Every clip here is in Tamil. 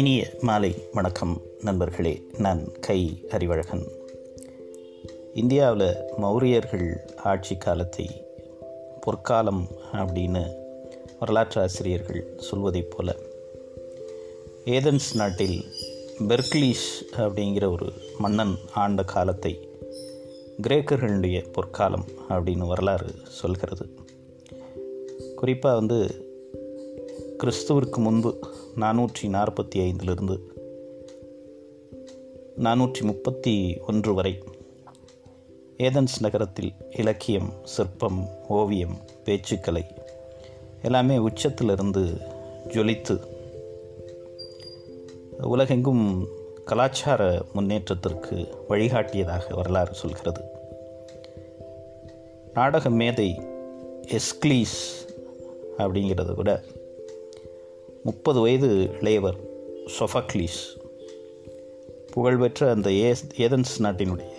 இனிய மாலை வணக்கம் நண்பர்களே. நான் கை அறிவழகன். இந்தியாவில் மௌரியர்கள் ஆட்சி காலத்தை பொற்காலம் அப்படின்னு வரலாற்று ஆசிரியர்கள் சொல்வதைப் போல ஏதென்ஸ் நாட்டில் பெர்க்லீஸ் அப்படிங்கிற ஒரு மன்னன் ஆண்ட காலத்தை கிரேக்கர்களுடைய பொற்காலம் அப்படின்னு வரலாறு சொல்கிறது. குறிப்பாக கிறிஸ்துவிற்கு முன்பு 445 431 வரை ஏதென்ஸ் நகரத்தில் இலக்கியம், சிற்பம், ஓவியம், பேச்சுக்கலை எல்லாமே உச்சத்திலிருந்து ஜொலித்து உலகெங்கும் கலாச்சார முன்னேற்றத்திற்கு வழிகாட்டியதாக வரலாறு சொல்கிறது. நாடக மேதை எஸ்கிலீஸ் அப்படிங்கிறத விட 30 வயது இளையவர் சொஃபோக்லீஸ் புகழ்பெற்ற அந்த ஏதென்ஸ் நாட்டினுடைய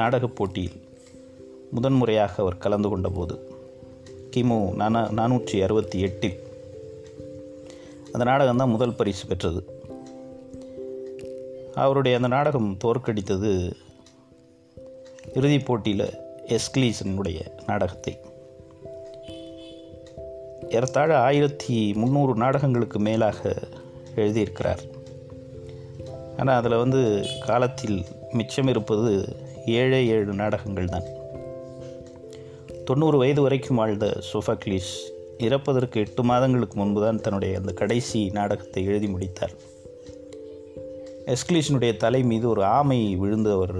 நாடகப் போட்டியில் முதன்முறையாக அவர் கலந்து கொண்டபோது கிமு 468 அந்த நாடகம்தான் முதல் பரிசு பெற்றது. அவருடைய அந்த நாடகம் தோற்கடித்தது இறுதிப் போட்டியில் எஸ்கிலீஸினுடைய நாடகத்தை. ஏறத்தாழ 1300 நாடகங்களுக்கு மேலாக எழுதியிருக்கிறார். ஆனால் அதில் காலத்தில் மிச்சம் இருப்பது 7 நாடகங்கள் தான். 90 வயது வரைக்கும் வாழ்ந்த சொஃபோக்லீஸ் இறப்பதற்கு 8 மாதங்களுக்கு முன்பு தான் தன்னுடைய அந்த கடைசி நாடகத்தை எழுதி முடித்தார். எஸ்கிலீஸினுடைய தலை மீது ஒரு ஆமை விழுந்து அவர்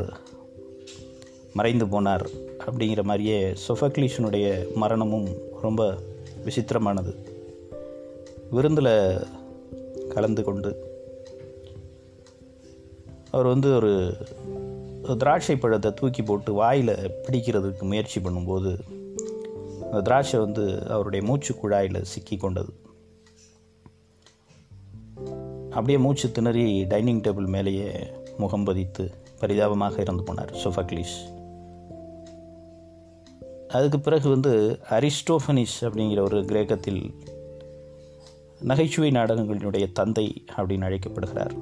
மறைந்து போனார். அப்படிங்கிற மாதிரியே சொஃபோக்லீஸினுடைய மரணமும் ரொம்ப விசித்திரமானது. விருந்தில் கலந்து கொண்டு அவர் ஒரு திராட்சை பழத்தை தூக்கி போட்டு வாயில் பிடிக்கிறதுக்கு முயற்சி பண்ணும்போது அந்த திராட்சை அவருடைய மூச்சு குழாயில் சிக்கி கொண்டது. அப்படியே மூச்சு திணறி டைனிங் டேபிள் மேலேயே முகம் பதித்து பரிதாபமாக இறந்து போனார் சொஃபோக்லீஸ். அதுக்கு பிறகு அரிஸ்டோஃபனிஸ் அப்படிங்கிற ஒரு கிரேக்கத்தில் நகைச்சுவை நாடகங்களினுடைய தந்தை அப்படின்னு அழைக்கப்படுகிறார்.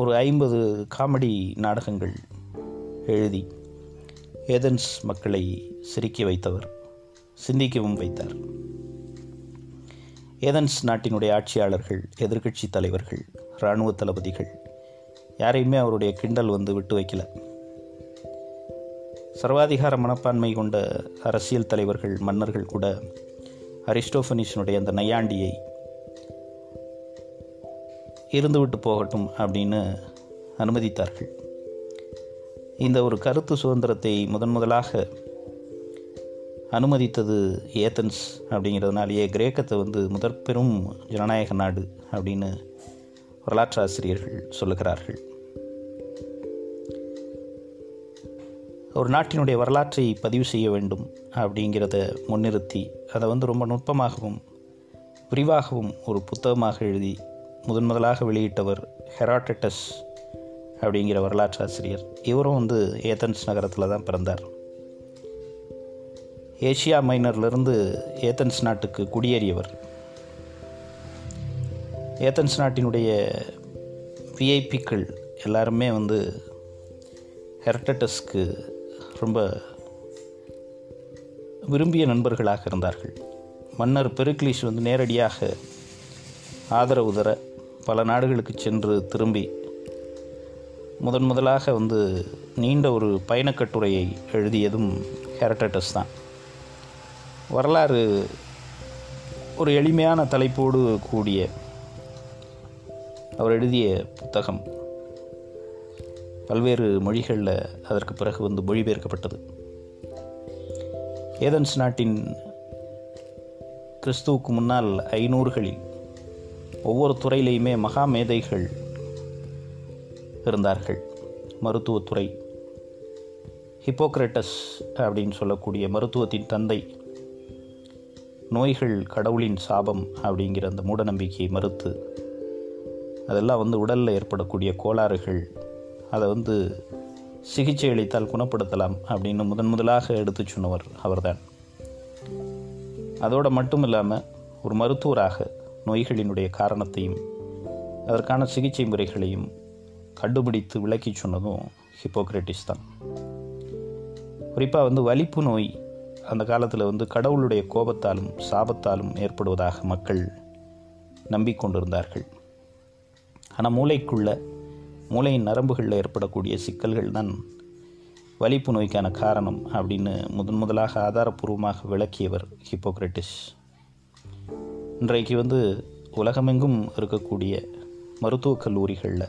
ஒரு 50 காமெடி நாடகங்கள் எழுதி ஏதென்ஸ் மக்களை சிரிக்க வைத்தவர், சிந்திக்கவும் வைத்தார். ஏதென்ஸ் நாட்டினுடைய ஆட்சியாளர்கள், எதிர்க்கட்சி தலைவர்கள், இராணுவ தளபதிகள் யாரையுமே அவருடைய கிண்டல் விட்டு வைக்கல. சர்வாதிகார மனப்பான்மை கொண்ட அரசியல் தலைவர்கள், மன்னர்கள் கூட அரிஸ்டோஃபனிஸினுடைய அந்த நையாண்டியை இருந்துவிட்டு போகட்டும் அப்படின்னு அனுமதித்தார்கள். இந்த ஒரு கருத்து சுதந்திரத்தை முதலாக அனுமதித்தது ஏதென்ஸ். அப்படிங்கிறதுனாலேயே கிரேக்கத்தை முதற்பெரும் ஜனநாயக நாடு அப்படின்னு வரலாற்று ஆசிரியர்கள் சொல்லுகிறார்கள். ஒரு நாட்டினுடைய வரலாற்றை பதிவு செய்ய வேண்டும் அப்படிங்கிறத முன்னிறுத்தி அதை ரொம்ப நுட்பமாகவும் விரிவாகவும் ஒரு புத்தகமாக எழுதி முதலாக வெளியிட்டவர் ஹெராடட்டஸ் அப்படிங்கிற வரலாற்று ஆசிரியர். இவரும் ஏதென்ஸ் நகரத்தில் தான் பிறந்தார். ஏசியா மைனர்லேருந்து ஏதென்ஸ் நாட்டுக்கு குடியேறியவர். ஏதென்ஸ் நாட்டினுடைய விஐபிக்கள் எல்லாருமே ஹெராடட்டஸ்க்கு ரொம்ப விரும்பிய நண்பர்களாக இருந்தார்கள். மன்னர் பெருக்லீஸ் நேரடியாக ஆதரவு தர பல நாடுகளுக்கு சென்று திரும்பி முதலாக நீண்ட ஒரு பயணக்கட்டுரையை எழுதியதும் ஹெராடட்டஸ் தான். வரலாறு ஒரு எளிமையான தலைப்போடு கூடிய அவர் எழுதிய புத்தகம் பல்வேறு மொழிகளில் அதற்கு பிறகு மொழிபெயர்க்கப்பட்டது. ஏதென்ஸ் நாட்டின் கிறிஸ்துவுக்கு முன்னால் 500களில் ஒவ்வொரு துறையிலையுமே மகா மேதைகள் இருந்தார்கள். மருத்துவத்துறை, ஹிப்போக்ரட்டஸ் அப்படின்னு சொல்லக்கூடிய மருத்துவத்தின் தந்தை, நோய்கள் கடவுளின் சாபம் அப்படிங்கிற அந்த மூடநம்பிக்கையை மறுத்து அதெல்லாம் உடலில் ஏற்படக்கூடிய கோளாறுகள் அதை சிகிச்சை அளித்தால் குணப்படுத்தலாம் அப்படின்னு முதலாக எடுத்து சொன்னவர் அவர்தான். அதோடு மட்டும் இல்லாமல் ஒரு மருத்துவராக நோய்களினுடைய காரணத்தையும் அதற்கான சிகிச்சை முறைகளையும் கண்டுபிடித்து விளக்கி சொன்னதும் ஹிப்போக்ரட்டிஸ் தான். குறிப்பாக வலிப்பு நோய் அந்த காலத்தில் கடவுளுடைய கோபத்தாலும் சாபத்தாலும் ஏற்படுவதாக மக்கள் நம்பிக்கொண்டிருந்தார்கள். ஆனால் மூளையின் நரம்புகளில் ஏற்படக்கூடிய சிக்கல்கள் தான் வலிப்பு நோய்க்கான காரணம் அப்படின்னு முதலாக ஆதாரப்பூர்வமாக விளக்கியவர் ஹிப்போக்ரட்டிஸ். இன்றைக்கு உலகமெங்கும் இருக்கக்கூடிய மருத்துவக் கல்லூரிகளில்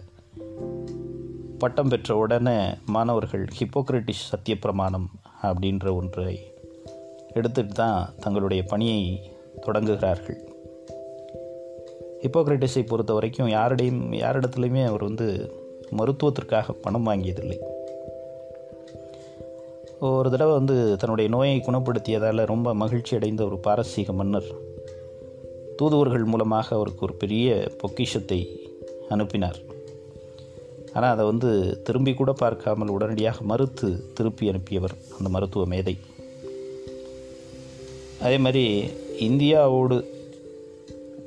பட்டம் பெற்ற உடனே மாணவர்கள் ஹிப்போக்ரட்டிஸ் சத்திய பிரமாணம் அப்படின்ற ஒன்றை எடுத்துட்டு தான் தங்களுடைய பணியை தொடங்குகிறார்கள். ஹிப்போக்ரட்டிஸை பொறுத்த வரைக்கும் யாரிடத்துலையுமே அவர் மருத்துவத்திற்காக பணம் வாங்கியதில்லை. ஒரு தடவை தன்னுடைய நோயை குணப்படுத்தியதால் ரொம்ப மகிழ்ச்சி அடைந்த ஒரு பாரசீக மன்னர் தூதுவர்கள் மூலமாக அவருக்கு ஒரு பெரிய பொக்கிஷத்தை அனுப்பினார். ஆனால் அதை திரும்பி கூட பார்க்காமல் உடனடியாக மறுத்து திருப்பி அனுப்பியவர் அந்த மருத்துவ மேதை. அதே மாதிரி இந்தியாவோடு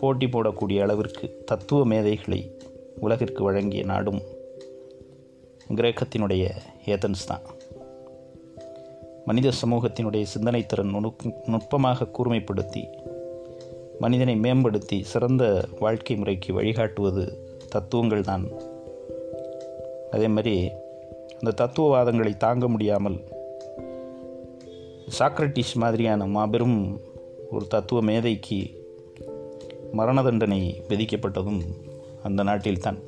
போட்டி போடக்கூடிய அளவிற்கு தத்துவ மேதைகளை உலகிற்கு வழங்கிய நாடும் கிரேக்கத்தினுடைய ஏதென்ஸ் தான். மனித சமூகத்தினுடைய சிந்தனைத்திறன் நுட்பமாக கூர்மைப்படுத்தி மனிதனை மேம்படுத்தி சிறந்த வாழ்க்கை முறைக்கு வழிகாட்டுவது தத்துவங்கள் தான். அதே மாதிரி அந்த தத்துவவாதங்களை தாங்க முடியாமல் சாக்ரட்டிஸ் மாதிரியான மாபெரும் ஒரு தத்துவ மேதைக்கு மரண தண்டனை விதிக்கப்பட்டதும் அந்த நாட்டில்தான்.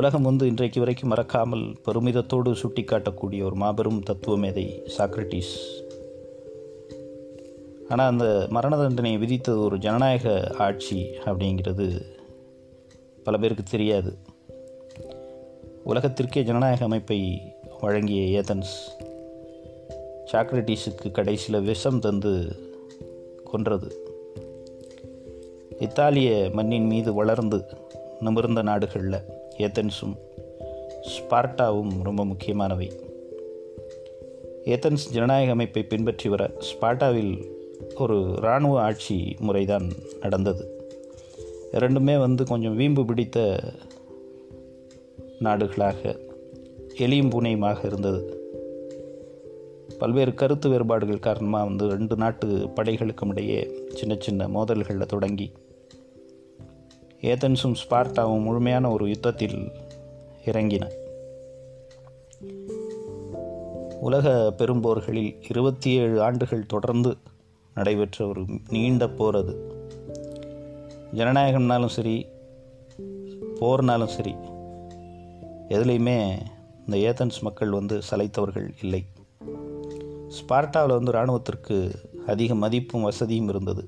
உலகம் இன்றைக்கு வரைக்கும் மறக்காமல் பெருமிதத்தோடு சுட்டிக்காட்டக்கூடிய ஒரு மாபெரும் தத்துவ மேதை சாக்ரட்டிஸ். ஆனால் அந்த மரண தண்டனையை விதித்தது ஒரு ஜனநாயக ஆட்சி அப்படிங்கிறது பல பேருக்கு தெரியாது. உலகத்திற்கே ஜனநாயக அமைப்பை வழங்கிய ஏதென்ஸ் சாக்ரட்டிஸுக்கு கடைசியில் விஷம் தந்து கொன்றது. இத்தாலிய மண்ணின் மீது வளர்ந்து நிமிர்ந்த நாடுகளில் ஏதென்ஸும் ஸ்பார்ட்டாவும் ரொம்ப முக்கியமானவை. ஏதென்ஸ் ஜனநாயக அமைப்பை பின்பற்றி வர ஸ்பார்ட்டாவில் ஒரு இராணுவ ஆட்சி முறைதான் நடந்தது. இரண்டுமே கொஞ்சம் வீம்பு பிடித்த நாடுகளாக எளியும் பூனையுமாக இருந்தது. பல்வேறு கருத்து வேறுபாடுகள் காரணமாக ரெண்டு நாட்டு படைகளுக்கும் இடையே சின்ன சின்ன மோதல்களில் தொடங்கி ஏதென்ஸும் ஸ்பார்ட்டாவும் முழுமையான ஒரு யுத்தத்தில் இறங்கின. உலக பெரும்போர்களில் 27 ஆண்டுகள் தொடர்ந்து நடைபெற்ற ஒரு நீண்ட போர். அது ஜனநாயகம்னாலும் சரி போர்னாலும் சரி எதுலேயுமே இந்த ஏதென்ஸ் மக்கள் சளைத்தவர்கள் இல்லை. ஸ்பார்ட்டாவில் இராணுவத்திற்கு அதிக மதிப்பும் வசதியும் இருந்தது.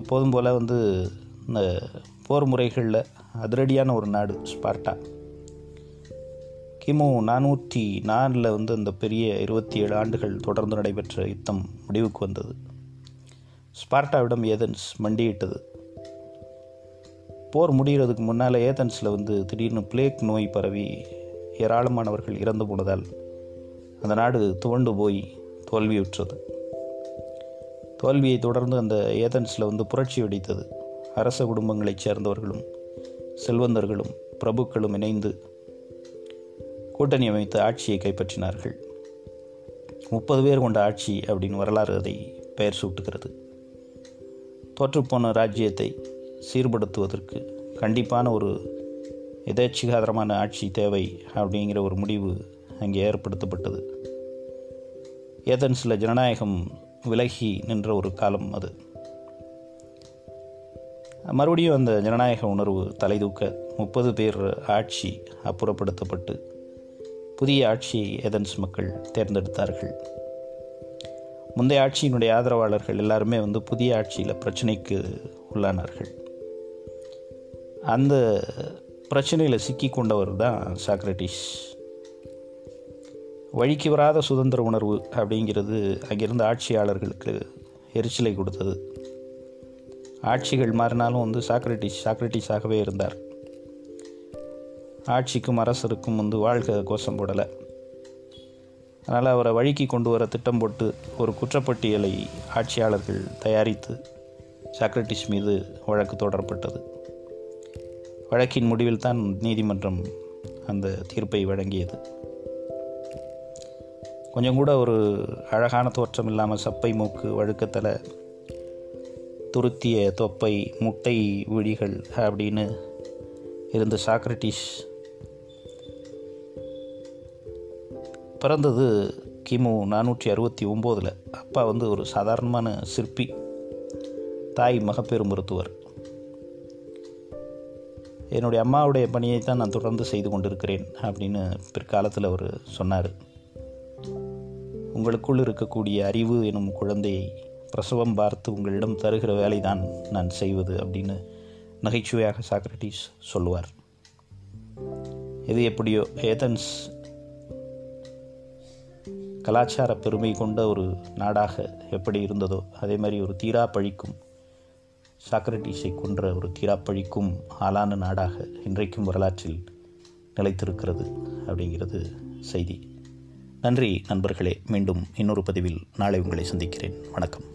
எப்போதும் போல் இந்த போர் முறைகளில் அதிரடியான ஒரு நாடு ஸ்பார்ட்டா. கிமு 404 அந்த பெரிய 27 ஆண்டுகள் தொடர்ந்து நடைபெற்ற யுத்தம் முடிவுக்கு வந்தது. ஸ்பார்ட்டாவிடம் ஏதென்ஸ் மண்டியிட்டது. போர் முடிகிறதுக்கு முன்னால் ஏதென்ஸில் திடீர்னு பிளேக் நோய் பரவி ஏராளமானவர்கள் இறந்து போனதால் அந்த நாடு துவண்டு போய் தோல்வியுற்றது. தோல்வியை தொடர்ந்து அந்த ஏதென்ஸில் புரட்சி வெடித்தது. அரச குடும்பங்களைச் சேர்ந்தவர்களும் செல்வந்தர்களும் பிரபுக்களும் இணைந்து கூட்டணி அமைத்து ஆட்சியை கைப்பற்றினார்கள். 30 பேர் கொண்ட ஆட்சி அப்படின்னு வரலாறு அதை பெயர் சூட்டுகிறது. தோற்றுப்போன ராஜ்யத்தை சீர்படுத்துவதற்கு கண்டிப்பான ஒரு எதேச்சிகாரமான ஆட்சி தேவை அப்படிங்கிற ஒரு முடிவு அங்கே ஏற்படுத்தப்பட்டது. ஏதென்ஸில் ஜனநாயகம் விலகி நின்ற ஒரு காலம் அது. மறுபடியும் அந்த ஜனநாயக உணர்வு தலைதூக்க 30 பேர் ஆட்சி அப்புறப்படுத்தப்பட்டு புதிய ஆட்சியை ஏதென்ஸ் மக்கள் தேர்ந்தெடுத்தார்கள். முந்தைய ஆட்சியினுடைய ஆதரவாளர்கள் எல்லாருமே புதிய ஆட்சியில் பிரச்சனைக்கு உள்ளானார்கள். அந்த பிரச்சனையில் சிக்கி கொண்டவர் தான் சாக்ரட்டிஸ். வழிக்கு வராத சுதந்திர உணர்வு அப்படிங்கிறது அங்கிருந்த ஆட்சியாளர்களுக்கு எரிச்சலை கொடுத்தது. ஆட்சிகள் மாறினாலும் சாக்ரட்டிஸாகவே இருந்தார். ஆட்சிக்கும் அரசருக்கும் வாழ்க கோஷம் போடலை. அதனால் அவரை வழிக்கு கொண்டு வர திட்டம் போட்டு ஒரு குற்றப்பட்டியலை ஆட்சியாளர்கள் தயாரித்து சாக்ரட்டிஸ் மீது வழக்கு தொடரப்பட்டது. வழக்கின் முடிவில் தான் நீதிமன்றம் அந்த தீர்ப்பை வழங்கியது. கொஞ்சம் கூட ஒரு அழகான தோற்றம் இல்லாமல் சப்பை மூக்கு, வழுக்கத்தலை, துருத்திய தொப்பை, முட்டை விழிகள் அப்படின்னு இருந்த சாக்ரட்டிஸ் பிறந்தது கிமு 469. அப்பா ஒரு சாதாரணமான சிற்பி, தாய் மகப்பேறு மருத்துவர். என்னுடைய அம்மாவுடைய பணியை தான் நான் தொடர்ந்து செய்து கொண்டிருக்கிறேன் அப்படின்னு பிற்காலத்தில் அவர் சொன்னார். உங்களுக்குள் இருக்கக்கூடிய அறிவு எனும் குழந்தையை பிரசவம் பார்த்து உங்களிடம் தருகிற வேலை தான் நான் செய்வது அப்படின்னு நகைச்சுவையாக சாக்ரட்டிஸ் சொல்லுவார். இது எப்படியோ ஏதென்ஸ் கலாச்சார பெருமை கொண்ட ஒரு நாடாக எப்படி இருந்ததோ அதே மாதிரி ஒரு தீரா பழிக்கும், சாக்ரட்டிஸை கொன்ற ஒரு தீரா பழிக்கும் ஆளான நாடாக இன்றைக்கும் வரலாற்றில் நிலைத்திருக்கிறது அப்படிங்கிறது செய்தி. நன்றி நண்பர்களே, மீண்டும் இன்னொரு பதிவில் நாளை உங்களை சந்திக்கிறேன். வணக்கம்.